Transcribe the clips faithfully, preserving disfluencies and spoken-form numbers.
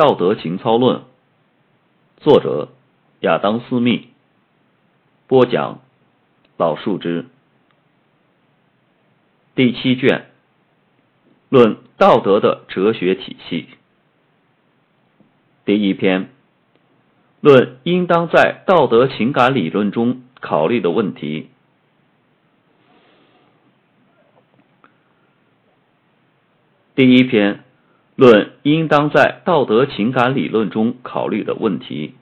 道德情操论，作者亚当·斯密，播讲老树枝。第七卷，论道德的哲学体系。第一篇，论应当在道德情感理论中考虑的问题。第一篇，论应当在道德情感理论中考虑的问题。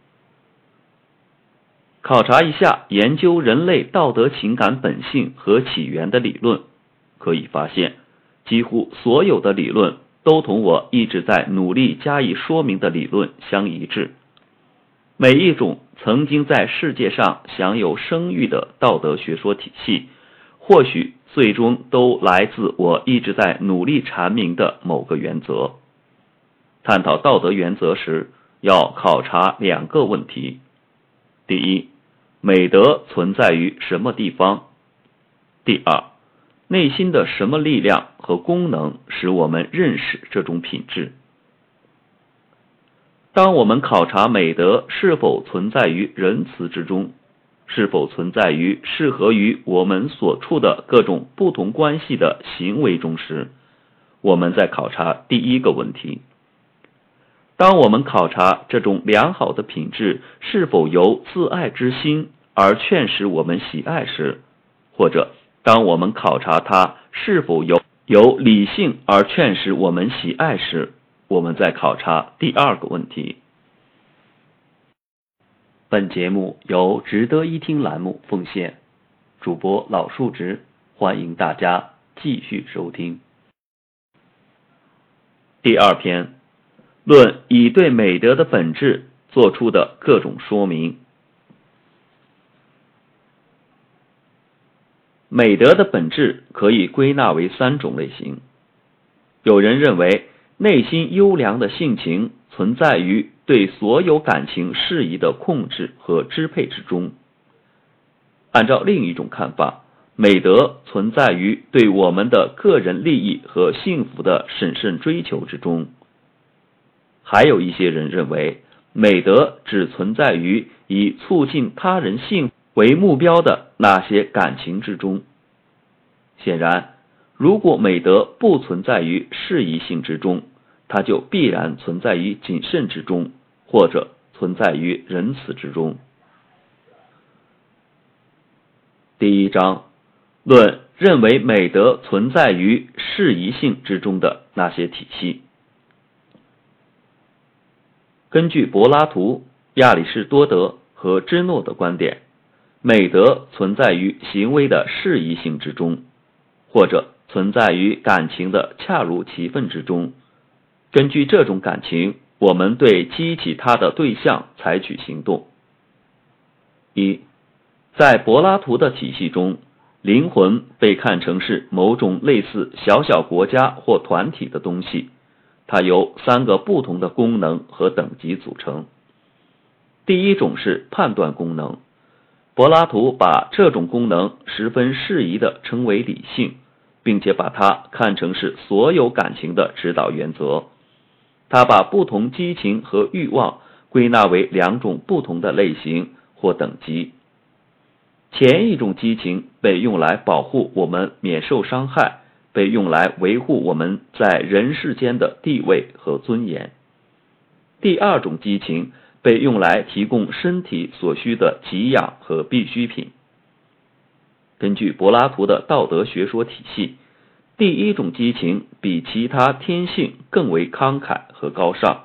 考察一下研究人类道德情感本性和起源的理论，可以发现，几乎所有的理论都同我一直在努力加以说明的理论相一致。每一种曾经在世界上享有声誉的道德学说体系，或许最终都来自我一直在努力阐明的某个原则。探讨道德原则时，要考察两个问题。第一，美德存在于什么地方？第二，内心的什么力量和功能使我们认识这种品质？当我们考察美德是否存在于仁慈之中，是否存在于适合于我们所处的各种不同关系的行为中时，我们在考察第一个问题。当我们考察这种良好的品质是否由自爱之心而劝使我们喜爱时，或者当我们考察它是否由由理性而劝使我们喜爱时，我们在考察第二个问题。本节目由值得一听栏目奉献，主播老树枝，欢迎大家继续收听。第二篇，论以对美德的本质做出的各种说明。美德的本质可以归纳为三种类型。有人认为，内心优良的性情存在于对所有感情事宜的控制和支配之中。按照另一种看法，美德存在于对我们的个人利益和幸福的审慎追求之中。还有一些人认为，美德只存在于以促进他人幸福为目标的那些感情之中。显然，如果美德不存在于适宜性之中，它就必然存在于谨慎之中，或者存在于仁慈之中。第一章，论认为美德存在于适宜性之中的那些体系。根据柏拉图、亚里士多德和芝诺的观点，美德存在于行为的适宜性之中，或者存在于感情的恰如其分之中。根据这种感情，我们对激起它的对象采取行动。一，在柏拉图的体系中，灵魂被看成是某种类似小小国家或团体的东西，它由三个不同的功能和等级组成。第一种是判断功能，柏拉图把这种功能十分适宜地称为理性，并且把它看成是所有感情的指导原则。他把不同激情和欲望归纳为两种不同的类型或等级。前一种激情被用来保护我们免受伤害，被用来维护我们在人世间的地位和尊严。第二种激情被用来提供身体所需的给养和必需品。根据柏拉图的道德学说体系，第一种激情比其他天性更为慷慨和高尚。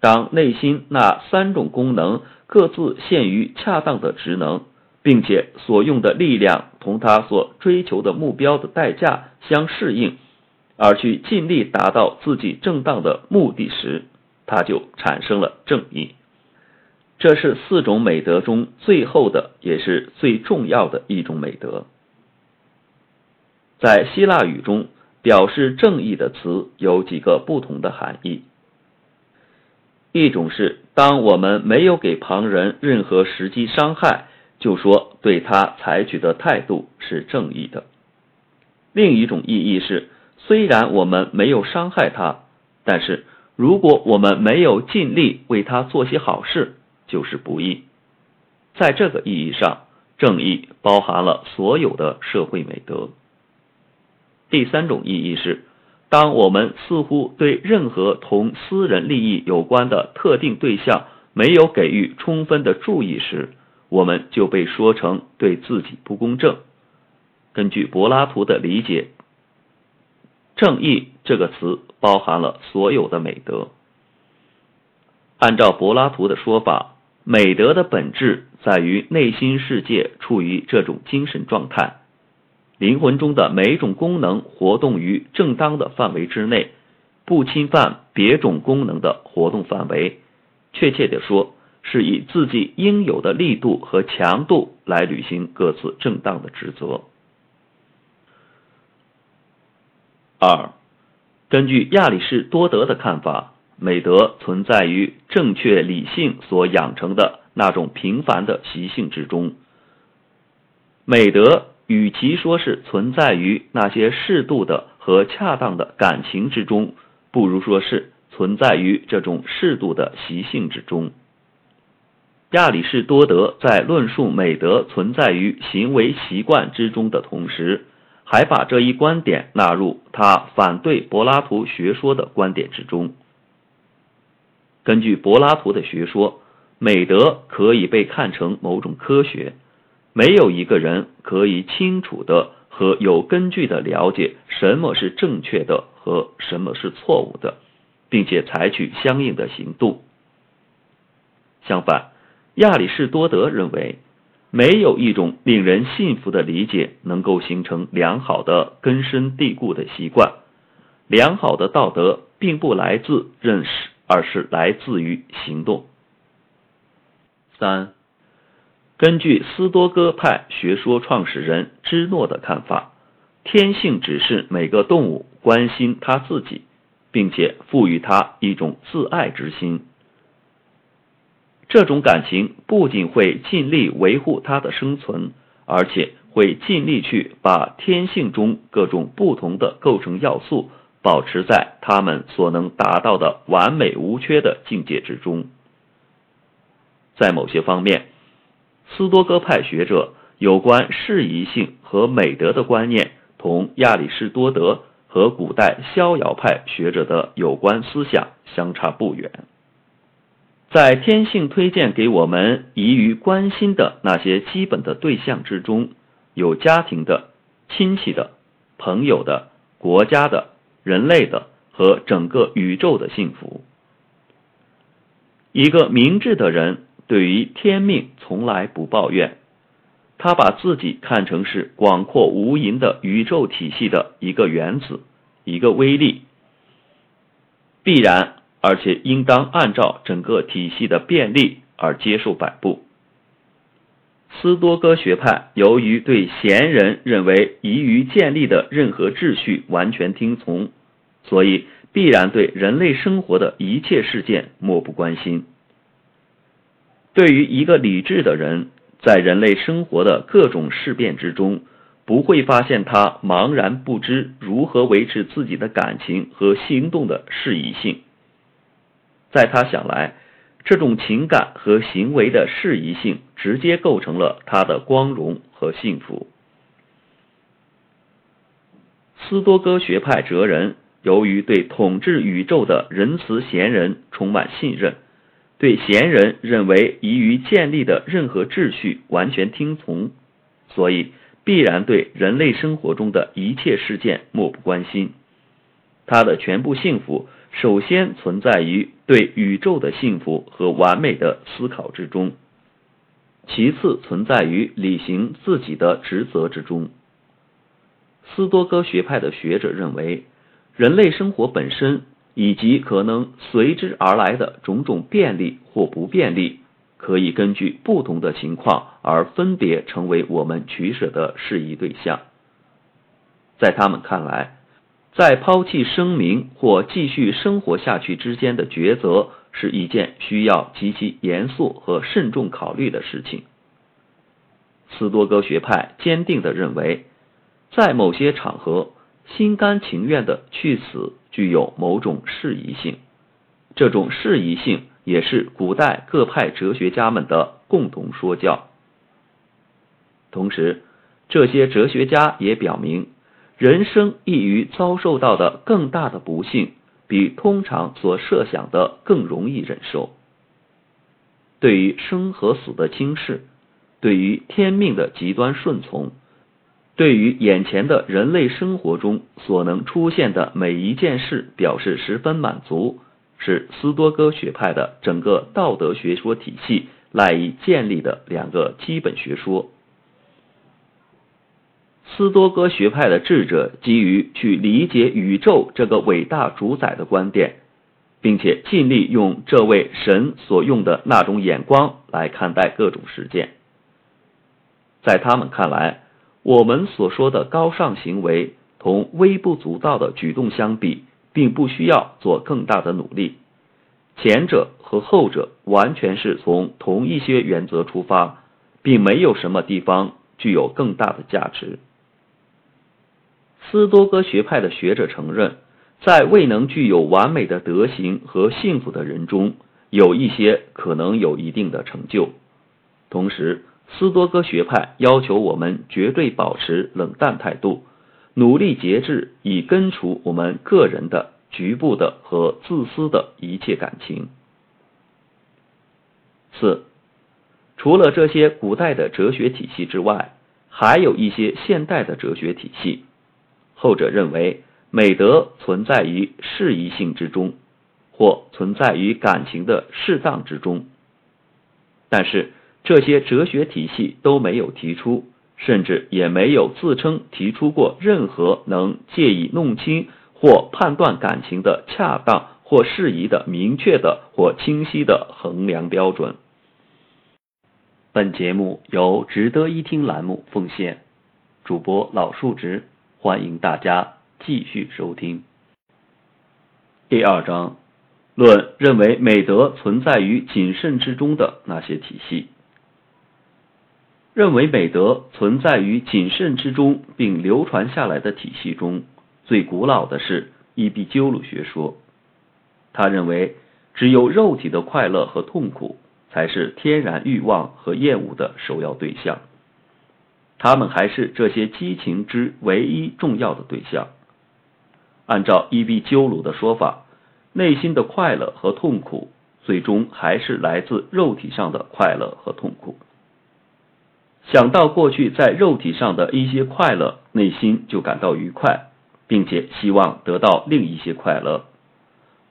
当内心那三种功能各自限于恰当的职能，并且所用的力量同它所追求的目标的代价相适应，而去尽力达到自己正当的目的时，它就产生了正义。这是四种美德中最后的，也是最重要的一种美德。在希腊语中，表示正义的词有几个不同的含义。一种是，当我们没有给旁人任何实际伤害，就说对他采取的态度是正义的。另一种意义是，虽然我们没有伤害他，但是如果我们没有尽力为他做些好事，就是不义。在这个意义上，正义包含了所有的社会美德。第三种意义是，当我们似乎对任何同私人利益有关的特定对象没有给予充分的注意时，我们就被说成对自己不公正。根据柏拉图的理解，正义这个词包含了所有的美德。按照柏拉图的说法，美德的本质在于内心世界处于这种精神状态，灵魂中的每种功能活动于正当的范围之内，不侵犯别种功能的活动范围。确切地说，是以自己应有的力度和强度来履行各自正当的职责。二，根据亚里士多德的看法，美德存在于正确理性所养成的那种平凡的习性之中。美德与其说是存在于那些适度的和恰当的感情之中，不如说是存在于这种适度的习性之中。亚里士多德在论述美德存在于行为习惯之中的同时，还把这一观点纳入他反对柏拉图学说的观点之中。根据柏拉图的学说，美德可以被看成某种科学，没有一个人可以清楚的和有根据的了解什么是正确的和什么是错误的，并且采取相应的行动。相反，亚里士多德认为，没有一种令人信服的理解能够形成良好的根深蒂固的习惯。良好的道德并不来自认识，而是来自于行动。三，根据斯多哥派学说创始人芝诺的看法，天性指示每个动物关心他自己，并且赋予他一种自爱之心。这种感情不仅会尽力维护他的生存，而且会尽力去把天性中各种不同的构成要素保持在他们所能达到的完美无缺的境界之中。在某些方面，斯多哥派学者有关适宜性和美德的观念同亚里士多德和古代逍遥派学者的有关思想相差不远。在天性推荐给我们宜于关心的那些基本的对象之中，有家庭的、亲戚的、朋友的、国家的、人类的和整个宇宙的幸福。一个明智的人对于天命从来不抱怨，他把自己看成是广阔无垠的宇宙体系的一个原子，一个微粒，必然而且应当按照整个体系的便利而接受摆布。斯多哥学派由于对贤人认为宜于建立的任何秩序完全听从，所以必然对人类生活的一切事件漠不关心。对于一个理智的人，在人类生活的各种事变之中，不会发现他茫然不知如何维持自己的感情和行动的适宜性。在他想来，这种情感和行为的适宜性直接构成了他的光荣和幸福。斯多哥学派哲人由于对统治宇宙的仁慈贤人充满信任，对贤人认为宜于建立的任何秩序完全听从，所以必然对人类生活中的一切事件漠不关心。他的全部幸福首先存在于对宇宙的幸福和完美的思考之中，其次存在于履行自己的职责之中。斯多哥学派的学者认为，人类生活本身以及可能随之而来的种种便利或不便利，可以根据不同的情况而分别成为我们取舍的适宜对象。在他们看来，在抛弃生命或继续生活下去之间的抉择是一件需要极其严肃和慎重考虑的事情。斯多哥学派坚定地认为，在某些场合心甘情愿地去死具有某种适宜性，这种适宜性也是古代各派哲学家们的共同说教。同时，这些哲学家也表明，人生易于遭受到的更大的不幸，比通常所设想的更容易忍受。对于生和死的轻视，对于天命的极端顺从，对于眼前的人类生活中所能出现的每一件事表示十分满足，是斯多哥学派的整个道德学说体系赖以建立的两个基本学说。斯多哥学派的智者基于去理解宇宙这个伟大主宰的观点，并且尽力用这位神所用的那种眼光来看待各种实践。在他们看来，我们所说的高尚行为同微不足道的举动相比，并不需要做更大的努力。前者和后者完全是从同一些原则出发，并没有什么地方具有更大的价值。斯多哥学派的学者承认，在未能具有完美的德行和幸福的人中，有一些可能有一定的成就。同时，斯多哥学派要求我们绝对保持冷淡态度，努力节制，以根除我们个人的、局部的和自私的一切感情。四，除了这些古代的哲学体系之外，还有一些现代的哲学体系。后者认为，美德存在于适宜性之中，或存在于感情的适当之中。但是，这些哲学体系都没有提出，甚至也没有自称提出过任何能借以弄清或判断感情的恰当或适宜的明确的或清晰的衡量标准。本节目由值得一听栏目奉献，主播老述职，欢迎大家继续收听。第二章，论认为美德存在于谨慎之中的那些体系。认为美德存在于谨慎之中并流传下来的体系中，最古老的是伊壁鸠鲁学说。他认为，只有肉体的快乐和痛苦才是天然欲望和厌恶的首要对象，他们还是这些激情之唯一重要的对象。按照伊壁鸠鲁的说法，内心的快乐和痛苦最终还是来自肉体上的快乐和痛苦。想到过去在肉体上的一些快乐，内心就感到愉快，并且希望得到另一些快乐；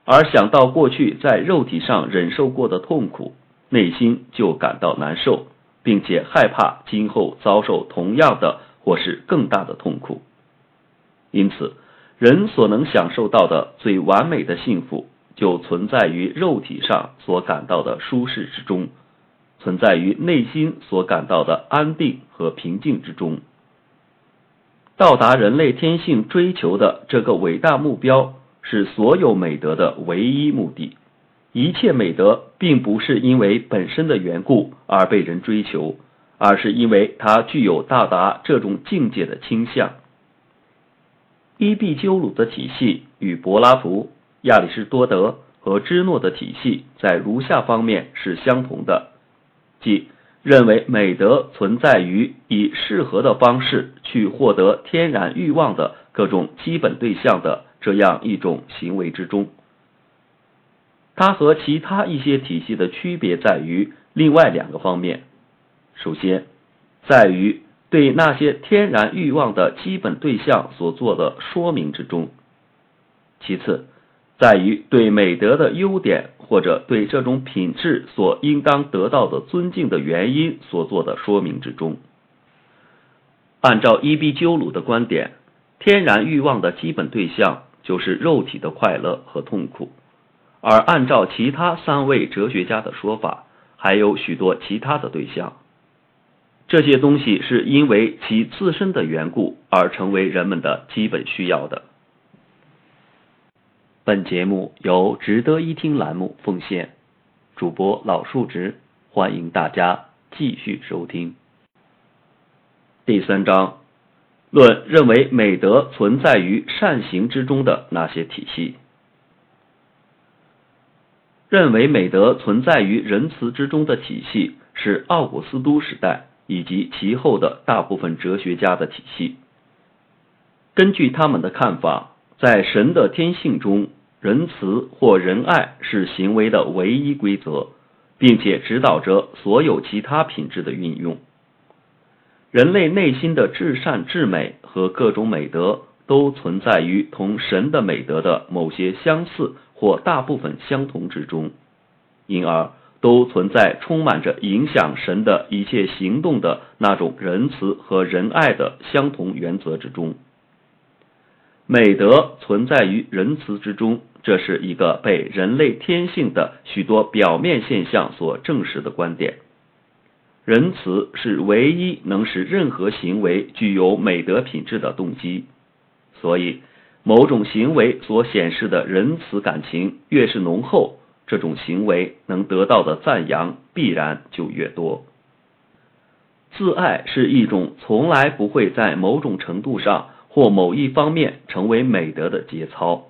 而想到过去在肉体上忍受过的痛苦，内心就感到难受，并且害怕今后遭受同样的或是更大的痛苦。因此，人所能享受到的最完美的幸福，就存在于肉体上所感到的舒适之中，存在于内心所感到的安定和平静之中。到达人类天性追求的这个伟大目标，是所有美德的唯一目的。一切美德并不是因为本身的缘故而被人追求，而是因为它具有到达这种境界的倾向。伊壁鸠鲁的体系与柏拉图、亚里士多德和芝诺的体系在如下方面是相同的，即认为美德存在于以适合的方式去获得天然欲望的各种基本对象的这样一种行为之中。它和其他一些体系的区别在于另外两个方面。首先，在于对那些天然欲望的基本对象所做的说明之中；其次，在于对美德的优点或者对这种品质所应当得到的尊敬的原因所做的说明之中。按照伊壁鸠鲁的观点，天然欲望的基本对象就是肉体的快乐和痛苦。而按照其他三位哲学家的说法，还有许多其他的对象，这些东西是因为其自身的缘故而成为人们的基本需要的。本节目由值得一听栏目奉献，主播老述职，欢迎大家继续收听。第三章，论认为美德存在于善行之中的那些体系。认为美德存在于仁慈之中的体系是奥古斯都时代以及其后的大部分哲学家的体系。根据他们的看法，在神的天性中，仁慈或仁爱是行为的唯一规则，并且指导着所有其他品质的运用。人类内心的至善至美和各种美德都存在于同神的美德的某些相似或大部分相同之中，因而都存在充满着影响神的一切行动的那种仁慈和仁爱的相同原则之中。美德存在于仁慈之中，这是一个被人类天性的许多表面现象所证实的观点。仁慈是唯一能使任何行为具有美德品质的动机，所以某种行为所显示的仁慈感情越是浓厚，这种行为能得到的赞扬必然就越多。自爱是一种从来不会在某种程度上或某一方面成为美德的节操。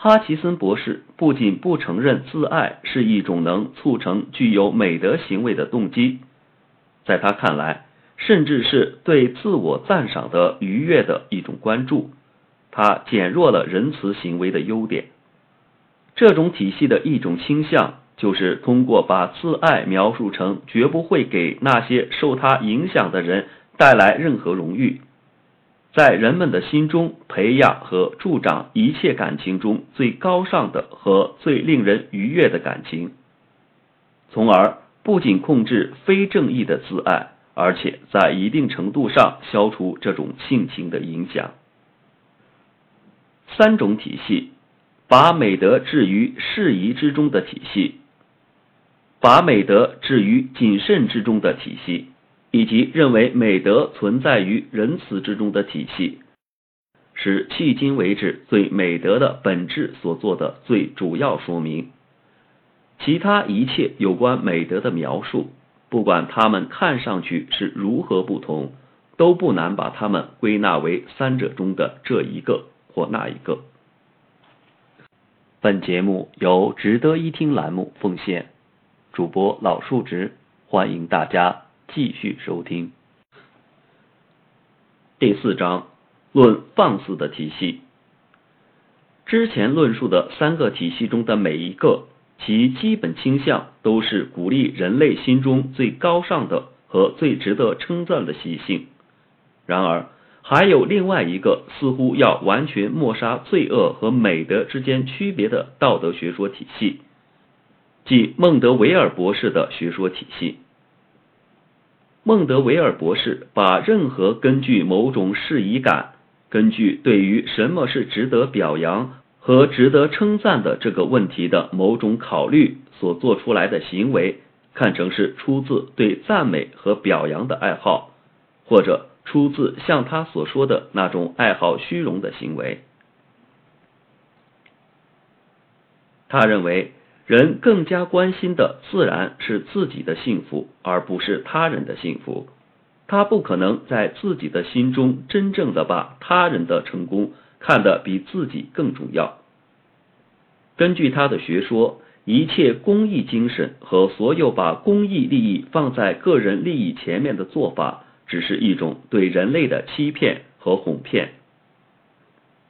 哈奇森博士不仅不承认自爱是一种能促成具有美德行为的动机，在他看来，甚至是对自我赞赏的愉悦的一种关注，它减弱了仁慈行为的优点。这种体系的一种倾向，就是通过把自爱描述成绝不会给那些受它影响的人带来任何荣誉，在人们的心中培养和助长一切感情中最高尚的和最令人愉悦的感情，从而不仅控制非正义的自爱，而且在一定程度上消除这种性情的影响。三种体系：把美德置于适宜之中的体系，把美德置于谨慎之中的体系，以及认为美德存在于仁慈之中的体系，是迄今为止对美德的本质所做的最主要说明。其他一切有关美德的描述，不管它们看上去是如何不同，都不难把它们归纳为三者中的这一个或那一个。本节目由值得一听栏目奉献，主播老述职，欢迎大家继续收听。第四章，论放肆的体系。之前论述的三个体系中的每一个，其基本倾向都是鼓励人类心中最高尚的和最值得称赞的习性。然而还有另外一个似乎要完全抹杀罪恶和美德之间区别的道德学说体系，即孟德维尔博士的学说体系。孟德维尔博士把任何根据某种适宜感，根据对于什么是值得表扬和值得称赞的这个问题的某种考虑所做出来的行为，看成是出自对赞美和表扬的爱好，或者出自像他所说的那种爱好虚荣的行为。他认为人更加关心的自然是自己的幸福，而不是他人的幸福。他不可能在自己的心中真正的把他人的成功看得比自己更重要。根据他的学说，一切公益精神和所有把公益利益放在个人利益前面的做法，只是一种对人类的欺骗和哄骗。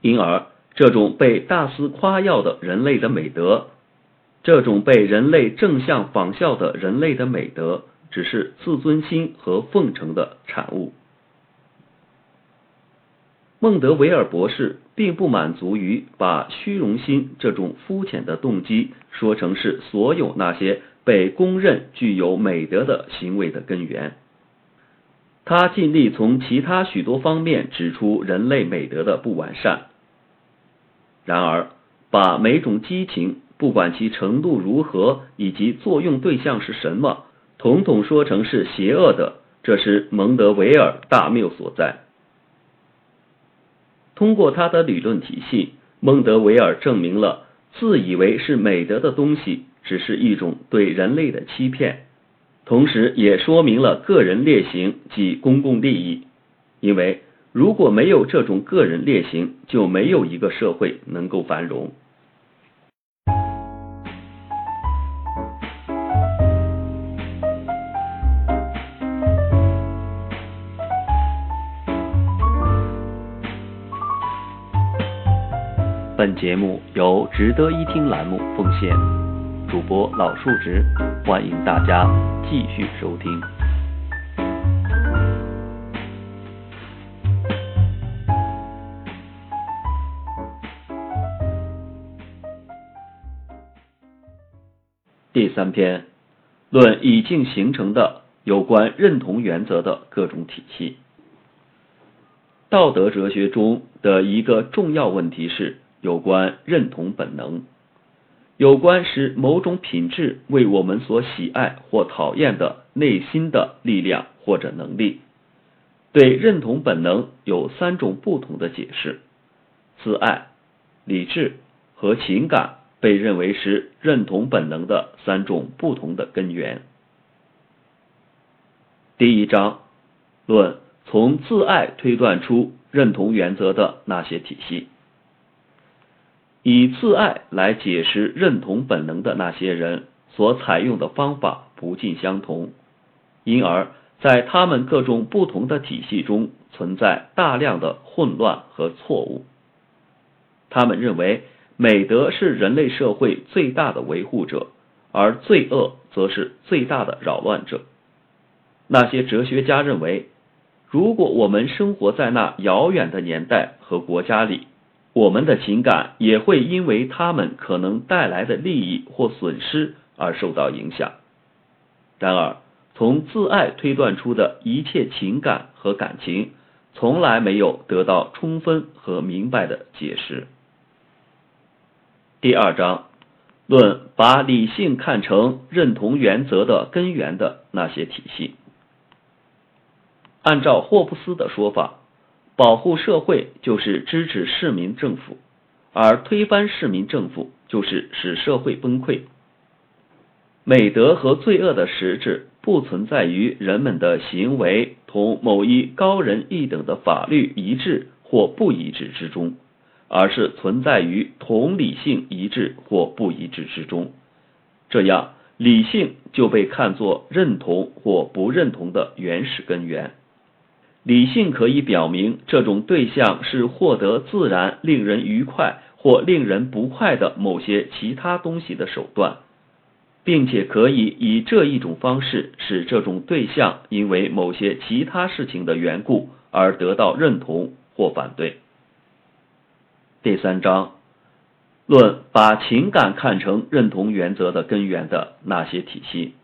因而这种被大肆夸耀的人类的美德，这种被人类正向仿效的人类的美德，只是自尊心和奉承的产物。孟德维尔博士并不满足于把虚荣心这种肤浅的动机说成是所有那些被公认具有美德的行为的根源，他尽力从其他许多方面指出人类美德的不完善。然而，把每种激情，不管其程度如何以及作用对象是什么，统统说成是邪恶的，这是蒙德维尔大谬所在。通过他的理论体系，孟德维尔证明了自以为是美德的东西只是一种对人类的欺骗，同时也说明了个人劣行及公共利益，因为如果没有这种个人劣行，就没有一个社会能够繁荣。本节目由值得一听栏目奉献，主播老数值，欢迎大家继续收听。第三篇，论已经形成的有关认同原则的各种体系。道德哲学中的一个重要问题是有关认同本能，有关使某种品质为我们所喜爱或讨厌的内心的力量或者能力。对认同本能有三种不同的解释：自爱、理智和情感被认为是认同本能的三种不同的根源。第一章，论从自爱推断出认同原则的那些体系。以自爱来解释认同本能的那些人所采用的方法不尽相同，因而在他们各种不同的体系中存在大量的混乱和错误。他们认为美德是人类社会最大的维护者，而罪恶则是最大的扰乱者。那些哲学家认为，如果我们生活在那遥远的年代和国家里，我们的情感也会因为他们可能带来的利益或损失而受到影响。然而，从自爱推断出的一切情感和感情，从来没有得到充分和明白的解释。第二章，论把理性看成认同原则的根源的那些体系。按照霍布斯的说法，保护社会就是支持市民政府，而推翻市民政府就是使社会崩溃。美德和罪恶的实质不存在于人们的行为同某一高人一等的法律一致或不一致之中，而是存在于同理性一致或不一致之中，这样理性就被看作认同或不认同的原始根源。理性可以表明这种对象是获得自然令人愉快或令人不快的某些其他东西的手段，并且可以以这一种方式使这种对象因为某些其他事情的缘故而得到认同或反对。第三章，论把情感看成认同原则的根源的那些体系。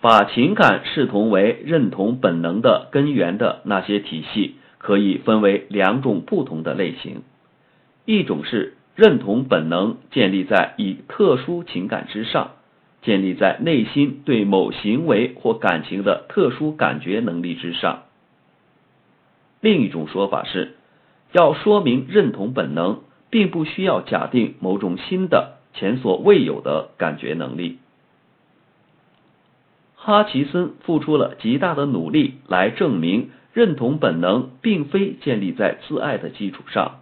把情感视同为认同本能的根源的那些体系可以分为两种不同的类型。一种是认同本能建立在以特殊情感之上，建立在内心对某行为或感情的特殊感觉能力之上。另一种说法是，要说明认同本能，并不需要假定某种新的前所未有的感觉能力。哈奇森付出了极大的努力来证明认同本能并非建立在自爱的基础上，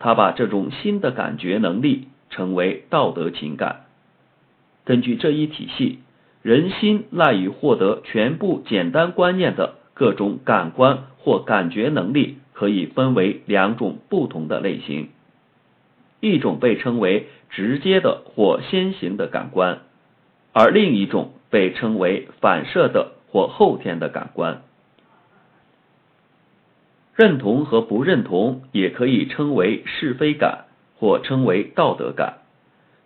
他把这种新的感觉能力称为道德情感。根据这一体系，人心赖以获得全部简单观念的各种感官或感觉能力可以分为两种不同的类型，一种被称为直接的或先行的感官，而另一种被称为反射的或后天的感官。认同和不认同也可以称为是非感或称为道德感。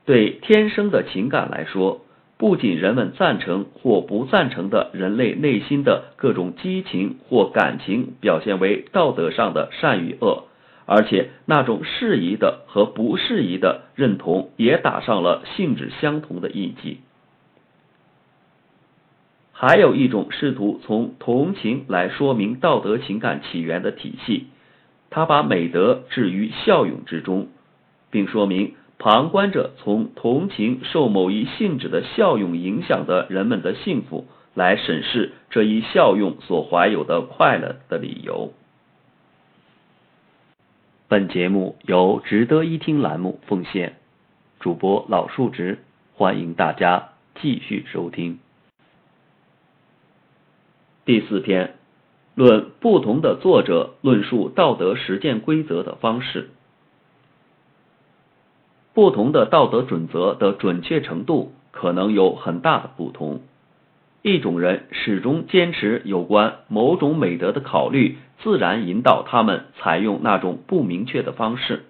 对天生的情感来说，不仅人们赞成或不赞成的人类内心的各种激情或感情表现为道德上的善与恶，而且那种适宜的和不适宜的认同也打上了性质相同的印记。还有一种试图从同情来说明道德情感起源的体系，它把美德置于效用之中，并说明旁观者从同情受某一性质的效用影响的人们的幸福，来审视这一效用所怀有的快乐的理由。本节目由值得一听栏目奉献，主播老数值，欢迎大家继续收听。第四篇，论不同的作者论述道德实践规则的方式。不同的道德准则的准确程度可能有很大的不同。一种人始终坚持有关某种美德的考虑，自然引导他们采用那种不明确的方式；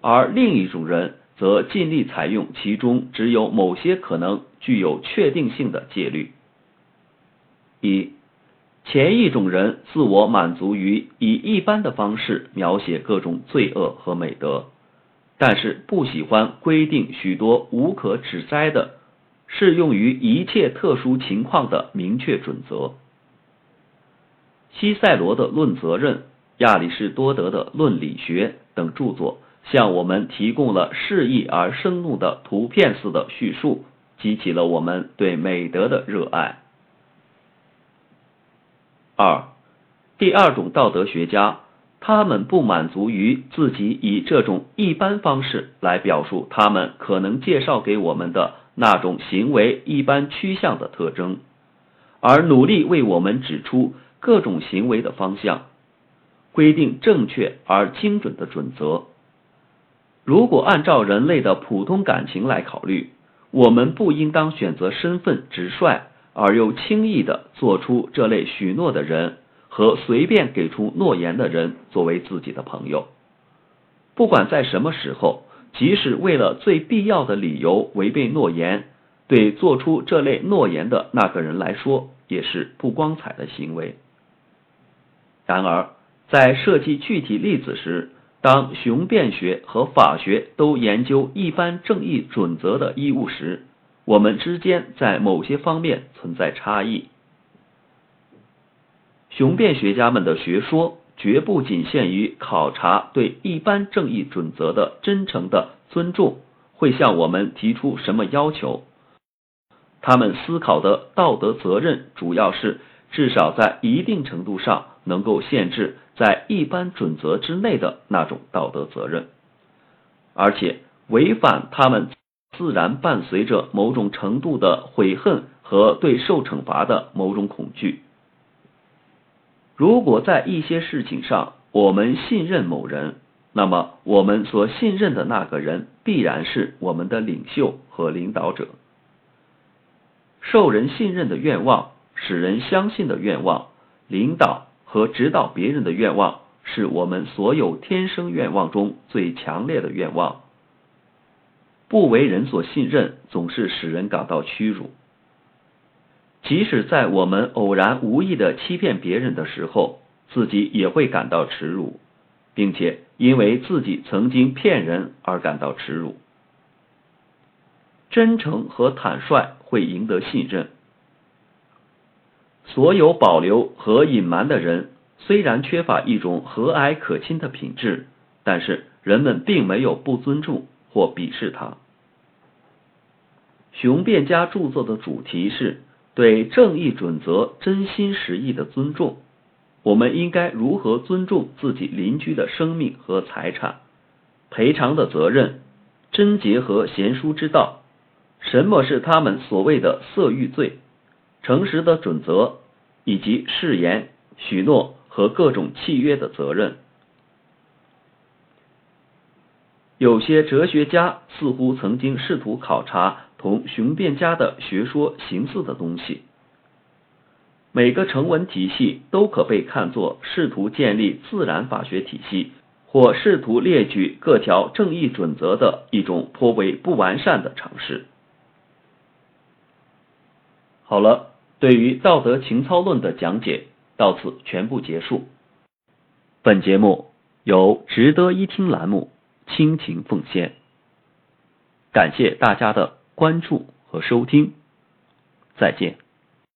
而另一种人则尽力采用其中只有某些可能具有确定性的戒律。一、前一种人自我满足于以一般的方式描写各种罪恶和美德，但是不喜欢规定许多无可指摘的、适用于一切特殊情况的明确准则。西塞罗的《论责任》、亚里士多德的《论理学》等著作向我们提供了适意而生动的图片似的叙述，激起了我们对美德的热爱。二，第二种道德学家，他们不满足于自己以这种一般方式来表述他们可能介绍给我们的那种行为一般趋向的特征，而努力为我们指出各种行为的方向，规定正确而精准的准则。如果按照人类的普通感情来考虑，我们不应当选择身份直率而又轻易地做出这类许诺的人和随便给出诺言的人作为自己的朋友。不管在什么时候，即使为了最必要的理由违背诺言，对做出这类诺言的那个人来说也是不光彩的行为。然而，在设计具体例子时，当雄辩学和法学都研究一般正义准则的义务时，我们之间在某些方面存在差异。雄辩学家们的学说绝不仅限于考察对一般正义准则的真诚的尊重会向我们提出什么要求，他们思考的道德责任主要是至少在一定程度上能够限制在一般准则之内的那种道德责任，而且违反他们自然伴随着某种程度的悔恨和对受惩罚的某种恐惧。如果在一些事情上我们信任某人，那么我们所信任的那个人必然是我们的领袖和领导者。受人信任的愿望、使人相信的愿望、领导和指导别人的愿望是我们所有天生愿望中最强烈的愿望。不为人所信任总是使人感到屈辱，即使在我们偶然无意地欺骗别人的时候，自己也会感到耻辱，并且因为自己曾经骗人而感到耻辱。真诚和坦率会赢得信任。所有保留和隐瞒的人虽然缺乏一种和蔼可亲的品质，但是人们并没有不尊重或鄙视他。雄辩家著作的主题是对正义准则真心实意的尊重，我们应该如何尊重自己邻居的生命和财产、赔偿的责任、贞洁和贤淑之道，什么是他们所谓的色欲罪、诚实的准则，以及誓言、许诺和各种契约的责任。有些哲学家似乎曾经试图考察同雄辩家的学说形似的东西。每个成文体系都可被看作试图建立自然法学体系，或试图列举各条正义准则的一种颇为不完善的尝试。好了，对于《道德情操论》的讲解到此全部结束。本节目由值得一听栏目倾情奉献，感谢大家的关注和收听，再见。